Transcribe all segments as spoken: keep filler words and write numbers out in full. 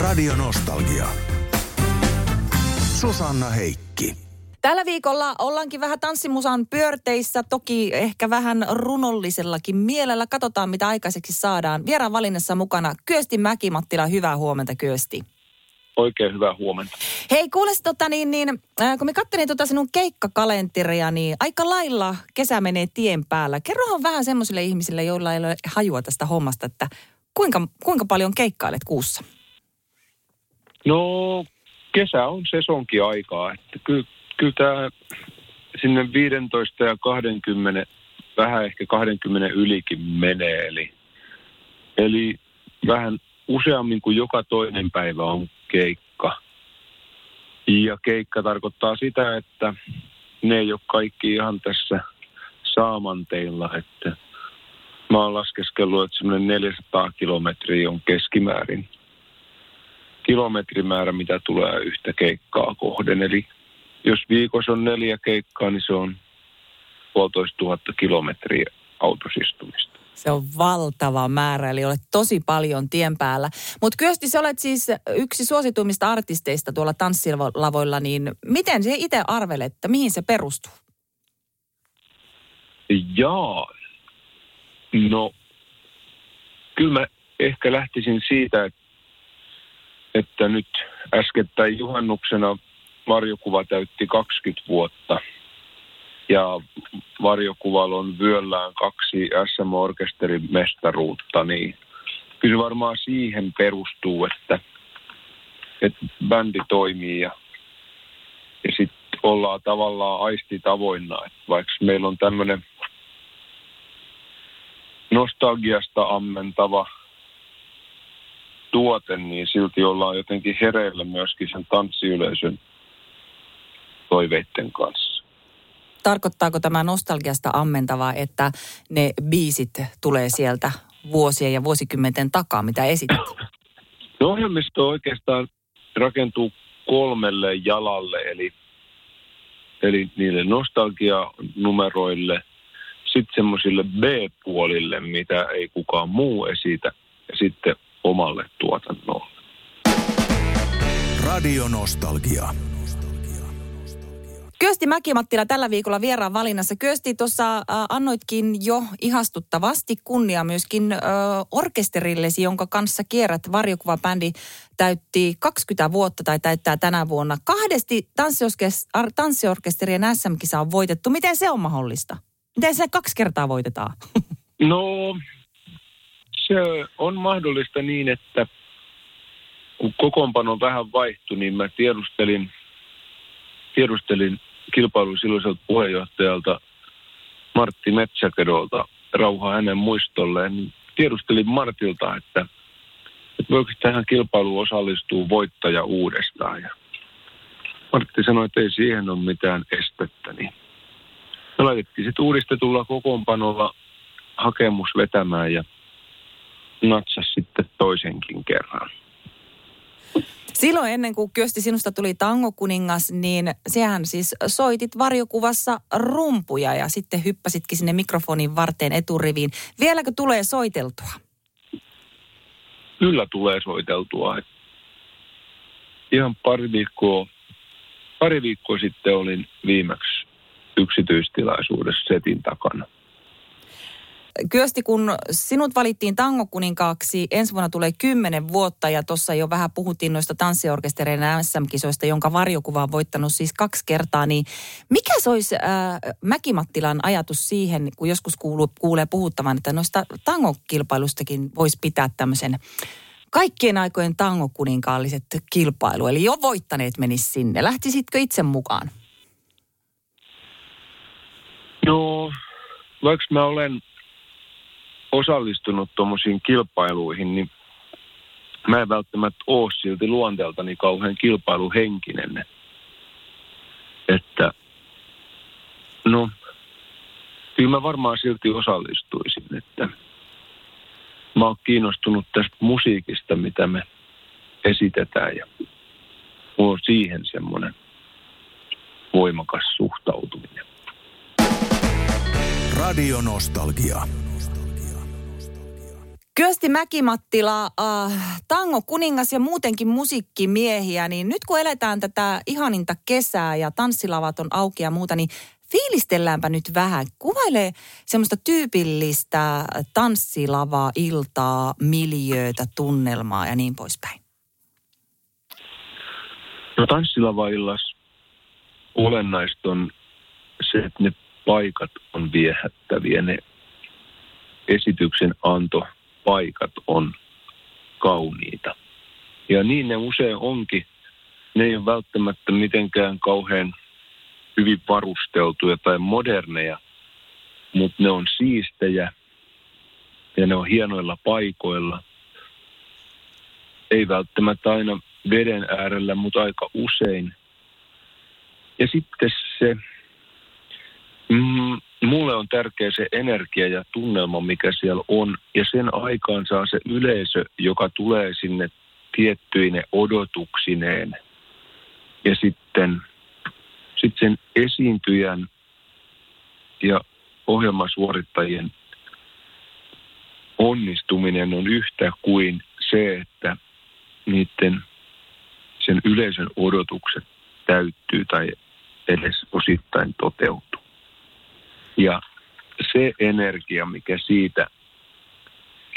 Radio Nostalgia. Susanna Heikki. Tällä viikolla ollaankin vähän tanssimusan pyörteissä, toki ehkä vähän runollisellakin mielellä. Katsotaan, mitä aikaiseksi saadaan. Vieraan valinnassa mukana Kyösti Mäki-Mattila. Hyvää huomenta, Kyösti. Oikein hyvää huomenta. Hei, kuules, tota, niin, niin, äh, kun me katselin tota sinun keikkakalenteria, niin aika lailla kesä menee tien päällä. Kerrohan vähän semmoisille ihmisille, joilla ei ole hajua tästä hommasta, että kuinka, kuinka paljon keikkailet kuussa? No, kesä on sesonkin aikaa. Että kyllä, kyllä tämä sinne viisitoista ja kaksikymmentä, vähän ehkä kaksikymmentä ylikin menee. Eli, eli vähän useammin kuin joka toinen päivä on keikka. Ja keikka tarkoittaa sitä, että ne ei ole kaikki ihan tässä saamanteilla. Että mä oon laskeskellut, että semmoinen neljäsataa kilometriä on keskimäärin kilometrimäärä, mitä tulee yhtä keikkaa kohden. Eli jos viikossa on neljä keikkaa, niin se on puolitoista tuhatta kilometriä autosistumista. Se on valtava määrä, eli olet tosi paljon tien päällä. Mutta Kyösti, sä olet siis yksi suosituimmista artisteista tuolla tanssilavoilla, niin miten se itse arvelet, että mihin se perustuu? Jaa, no kyllä mä ehkä lähtisin siitä, että nyt äskettäin juhannuksena Varjokuva täytti kaksikymmentä vuotta. Ja Varjokuvalla on vyöllään kaksi S M-orkesterin mestaruutta, niin kyllä varmaan siihen perustuu, että, että bändi toimii ja, ja sitten ollaan tavallaan aistitavoinna. Että vaikka meillä on tämmöinen nostalgiasta ammentava tuote, niin silti ollaan jotenkin hereillä myöskin sen tanssiyleisön toiveitten kanssa. Tarkoittaako tämä nostalgiasta ammentavaa, että ne biisit tulee sieltä vuosien ja vuosikymmenten takaa, mitä esität? No, ohjelmisto oikeastaan rakentuu kolmelle jalalle, eli, eli niille nostalgianumeroille, sitten semmoisille B-puolille, mitä ei kukaan muu esitä, ja sitten omalle tuotannolle. Radio Nostalgia. Kyösti Mäki-Mattila tällä viikolla vieraan valinnassa. Kyösti, tuossa äh, annoitkin jo ihastuttavasti kunnia myöskin äh, orkesterillesi, jonka kanssa kierrät. Varjokuvabändi täytti kaksikymmentä vuotta tai täyttää tänä vuonna. Kahdesti tanssiorkes- tanssiorkesterien S M-kisa on voitettu. Miten se on mahdollista? Miten se kaksi kertaa voitetaan? No, se on mahdollista niin, että kun kokoonpano vähän vaihtui, niin mä tiedustelin, tiedustelin kilpailun silloiselta puheenjohtajalta Martti Metsäkerolta, rauhaa hänen muistolleen. Tiedustelin Martilta, että, että voiko tähän kilpailuun osallistuu voittaja uudestaan. Ja Martti sanoi, että ei siihen ole mitään estettä. Niin me laitettiin sitten uudistetulla kokoonpanolla hakemus vetämään ja natsasi sitten toisenkin kerran. Silloin ennen kuin Kyösti sinusta tuli tangokuningas, niin sehän siis soitit Varjokuvassa rumpuja ja sitten hyppäsitkin sinne mikrofonin varteen eturiviin. Vieläkö tulee soiteltua? Kyllä tulee soiteltua. Ihan pari viikkoa, pari viikkoa sitten olin viimeksi yksityistilaisuudessa setin takana. Kyösti, kun sinut valittiin tangokuninkaaksi, ensi vuonna tulee kymmenen vuotta ja tuossa jo vähän puhuttiin noista tanssiorkesterien S M-kisoista, jonka Varjokuva on voittanut siis kaksi kertaa, niin mikä se olisi äh, Mäki-Mattilan ajatus siihen, kun joskus kuuluu, kuulee puhuttavan, että noista tangokilpailustakin voisi pitää tämmöisen kaikkien aikojen tangokuninkaalliset kilpailu, eli jo voittaneet menis sinne. Lähtisitkö itse mukaan? No, vaikka mä olen osallistunut tuommoisiin kilpailuihin, niin mä en välttämättä ole silti luonteeltani kauhean kilpailuhenkinen. Että no, kyllä mä varmaan silti osallistuisin, että mä oon kiinnostunut tästä musiikista, mitä me esitetään ja mulla on siihen semmoinen voimakas suhtautuminen. Radio Nostalgia. Kyösti Mäki-Mattila, äh, tango kuningas ja muutenkin musiikkimiehiä, niin nyt kun eletään tätä ihaninta kesää ja tanssilavat on auki ja muuta, niin fiilistelläänpä nyt vähän. Kuvaile semmoista tyypillistä tanssilava iltaa, miljöötä, tunnelmaa ja niin poispäin. No tanssilava-illas olennaista on se, että ne paikat on viehättäviä, ne esityksen antopaikat on kauniita. Ja niin ne usein onkin. Ne ei ole välttämättä mitenkään kauhean hyvin varusteltuja tai moderneja, mutta ne on siistejä ja ne on hienoilla paikoilla. Ei välttämättä aina veden äärellä, mutta aika usein. Ja sitten se... Mm, mulle on tärkeä se energia ja tunnelma, mikä siellä on, ja sen aikaan saa se yleisö, joka tulee sinne tiettyine odotuksineen. Ja sitten sit sen esiintyjän ja ohjelmasuorittajien onnistuminen on yhtä kuin se, että niiden sen yleisön odotukset täyttyy tai edes osittain toteutuu. Ja se energia, mikä siitä,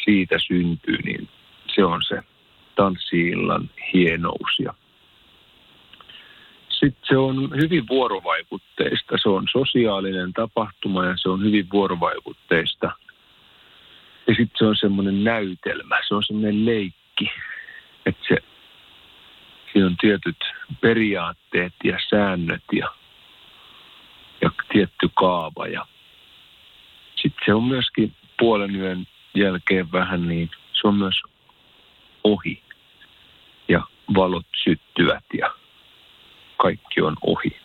siitä syntyy, niin se on se tanssi-illan hienous. Ja sitten se on hyvin vuorovaikutteista. Se on sosiaalinen tapahtuma ja se on hyvin vuorovaikutteista. Ja sitten se on semmoinen näytelmä, se on semmoinen leikki. Että se, siinä on tietyt periaatteet ja säännöt ja, ja tietty kaava ja... Sitten se on myöskin puolen yön jälkeen vähän niin, se on myös ohi ja valot syttyvät ja kaikki on ohi.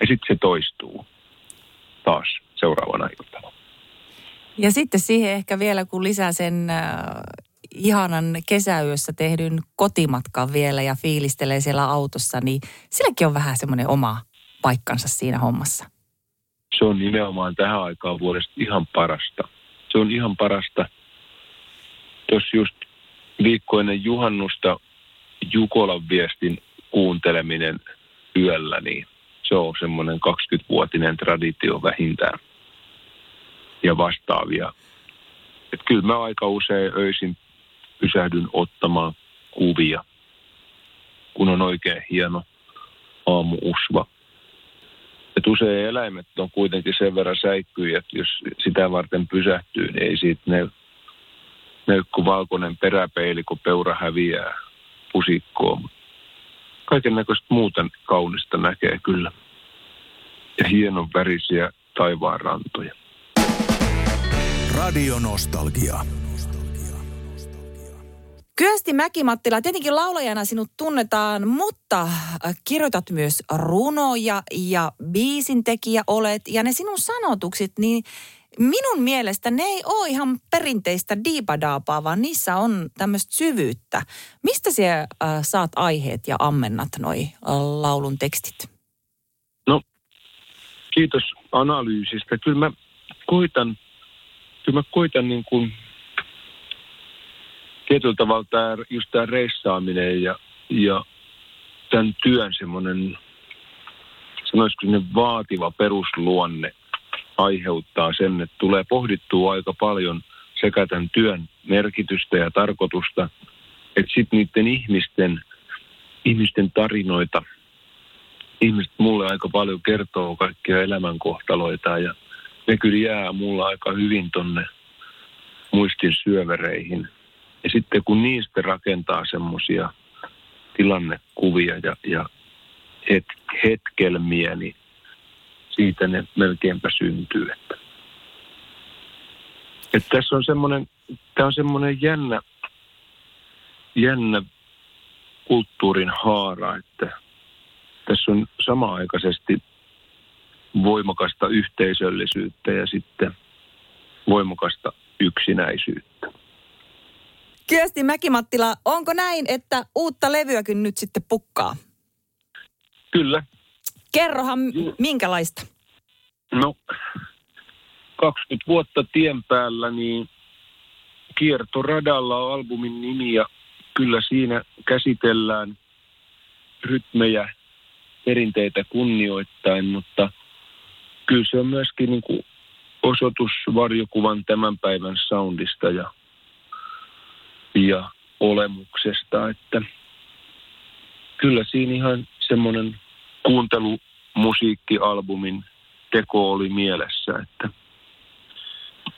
Ja sitten se toistuu taas seuraavana iltana. Ja sitten siihen ehkä vielä, kun lisää sen äh, ihanan kesäyössä tehdyn kotimatkan vielä ja fiilistelee siellä autossa, niin silläkin on vähän semmoinen oma paikkansa siinä hommassa. Se on nimenomaan tähän aikaan vuodesta ihan parasta. Se on ihan parasta. Tuossa just viikko ennen juhannusta Jukolan viestin kuunteleminen yöllä, niin se on semmoinen kaksikymmentävuotinen traditio vähintään ja vastaavia. Et kyllä mä aika usein öisin pysähdyn ottamaan kuvia, kun on oikein hieno aamuusva. Että usein eläimet on kuitenkin sen verran säikkyjä, että jos sitä varten pysähtyy, niin ei siitä ne, ne kun valkoinen peräpeili, kun peura häviää pusikkoon. Kaiken näköistä muuta kaunista näkee kyllä. Ja hienon värisiä taivaan rantoja. Radio Nostalgia. Kyösti Mäki-Mattila, tietenkin laulajana sinut tunnetaan, mutta kirjoitat myös runoja ja biisintekijä olet. Ja ne sinun sanotukset, niin minun mielestä ne ei ole ihan perinteistä diipadaapaa, vaan niissä on tämmöistä syvyyttä. Mistä sinä äh, saat aiheet ja ammennat noi äh, laulun tekstit? No, kiitos analyysistä. Kyllä mä koitan, kyllä mä koitan niin kuin... Tietyllä tavalla tämä, just tämä reissaaminen ja, ja tämän työn semmoinen, sanoisiko semmoinen vaativa perusluonne aiheuttaa sen, että tulee pohdittua aika paljon sekä tämän työn merkitystä ja tarkoitusta, että sitten niiden ihmisten, ihmisten tarinoita, ihmiset mulle aika paljon kertoo kaikkia elämänkohtaloita ja ne kyllä jää mulla aika hyvin tonne muistin syövereihin. Ja sitten kun niistä rakentaa semmoisia tilannekuvia ja, ja het, hetkelmiä, niin siitä ne melkeinpä syntyy. Että. Et tässä on semmoinen, tämä on semmoinen jännä, jännä kulttuurin haara, että tässä on samaaikaisesti voimakasta yhteisöllisyyttä ja sitten voimakasta yksinäisyyttä. Kyösti Mäki-Mattila, onko näin, että uutta levyäkin nyt sitten pukkaa? Kyllä. Kerrohan minkälaista? No, kaksikymmentä vuotta tien päällä, niin Kiertoradalla on albumin nimi ja kyllä siinä käsitellään rytmejä, perinteitä kunnioittain, mutta kyllä se on myöskin niin kuin osoitus Varjokuvan tämän päivän soundista ja, ja olemuksesta, että kyllä siinä ihan semmoinen kuuntelumusiikkialbumin teko oli mielessä, että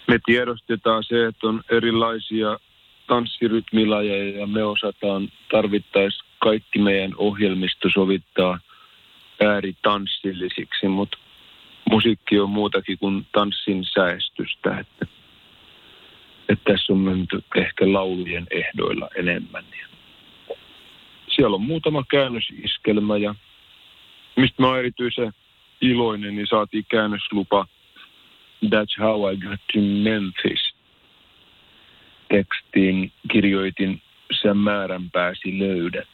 me tiedostetaan se, että on erilaisia tanssirytmilajeja ja me osataan tarvittaessa kaikki meidän ohjelmisto sovittaa ääritanssillisiksi, mutta musiikki on muutakin kuin tanssin säestystä. Että, että tässä on menty ehkä laulujen ehdoilla enemmän. Siellä on muutama käännösiskelmä ja mistä mä oon erityisen iloinen, niin saatiin käännöslupa That's how I got to Memphis. Tekstiin kirjoitin sä määränpääsi löydät.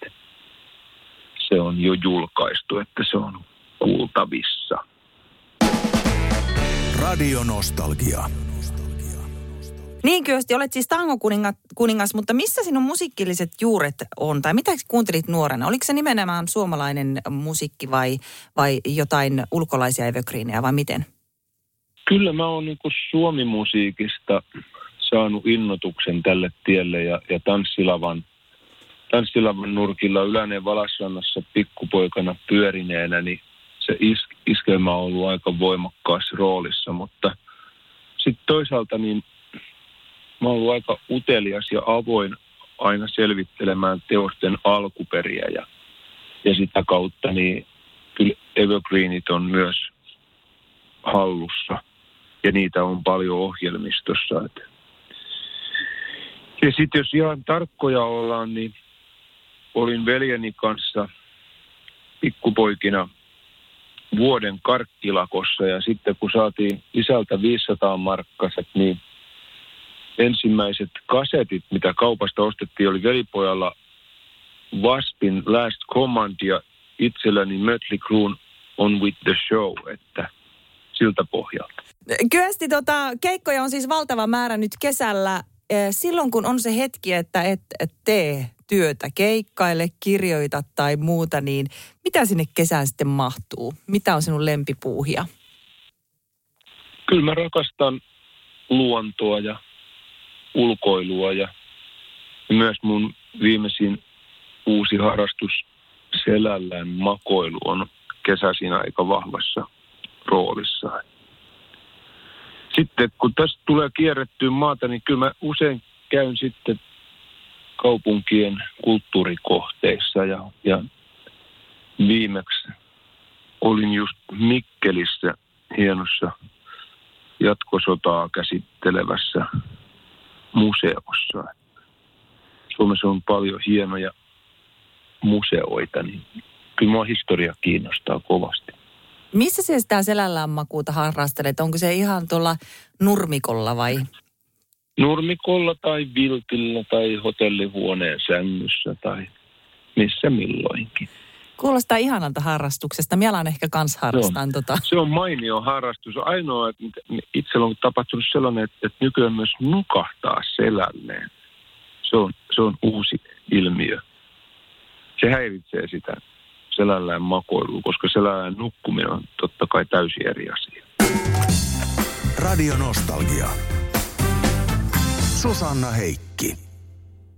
Se on jo julkaistu, että se on kuultavissa. Radio Nostalgia. Niin Kyösti, olet siis tangon kuningas, mutta missä sinun musiikilliset juuret on? Tai mitä kuuntelit nuorena? Oliko se nimenomaan suomalainen musiikki vai, vai jotain ulkolaisia evergreenejä vai miten? Kyllä mä oon niin kuin suomimusiikista saanut innotuksen tälle tielle ja, ja tanssilavan, tanssilavan nurkilla Yläneen Valasrannassa pikkupoikana pyörineenä, niin se is, iskelmä on ollut aika voimakkaassa roolissa, mutta sitten toisaalta niin mä oon ollut aika utelias ja avoin aina selvittelemään teosten alkuperiä ja, ja sitä kautta niin kyllä evergreenit on myös hallussa. Ja niitä on paljon ohjelmistossa. Ja sitten jos ihan tarkkoja ollaan, niin olin veljeni kanssa pikkupoikina vuoden karkkilakossa. Ja sitten kun saatiin isältä viisisataa markkaset, niin ensimmäiset kasetit, mitä kaupasta ostettiin, oli velipojalla Waspin Last Command ja itselläni Mötley Crüen On With The Show, että siltä pohjalta. Kyösti, tota, keikkoja on siis valtava määrä nyt kesällä. Silloin kun on se hetki, että et, et tee työtä, keikkaile, kirjoita tai muuta, niin mitä sinne kesään sitten mahtuu? Mitä on sinun lempipuuhia? Kyllä mä rakastan luontoa ja ulkoilua ja myös mun viimeisin uusi harrastus selällään makoilu on kesäisin aika vahvassa roolissaan. Sitten kun tässä tulee kierrettyä maata, niin kyllä mä usein käyn sitten kaupunkien kulttuurikohteissa ja, ja viimeksi olin just Mikkelissä hienossa jatkosotaa käsittelevässä museossa. Suomessa on paljon hienoja museoita, niin kyllä mua historia kiinnostaa kovasti. Missä sinä sitä selällään makuuta harrastelet? Onko se ihan tuolla nurmikolla vai? Nurmikolla tai viltillä tai hotellihuoneen sängyssä tai missä milloinkin. Kuulostaa ihanalta harrastuksesta. Minä alan ehkä kans harrastan tota. Se on mainio harrastus. Ainoa, että itsellä on tapahtunut sellainen, että nykyään myös nukahtaa selälleen. Se on, se on uusi ilmiö. Se häiritsee sitä selällään makoilu, koska selällään nukkuminen on totta kai täysin eri asia. Radio Nostalgia. Susanna Heikki.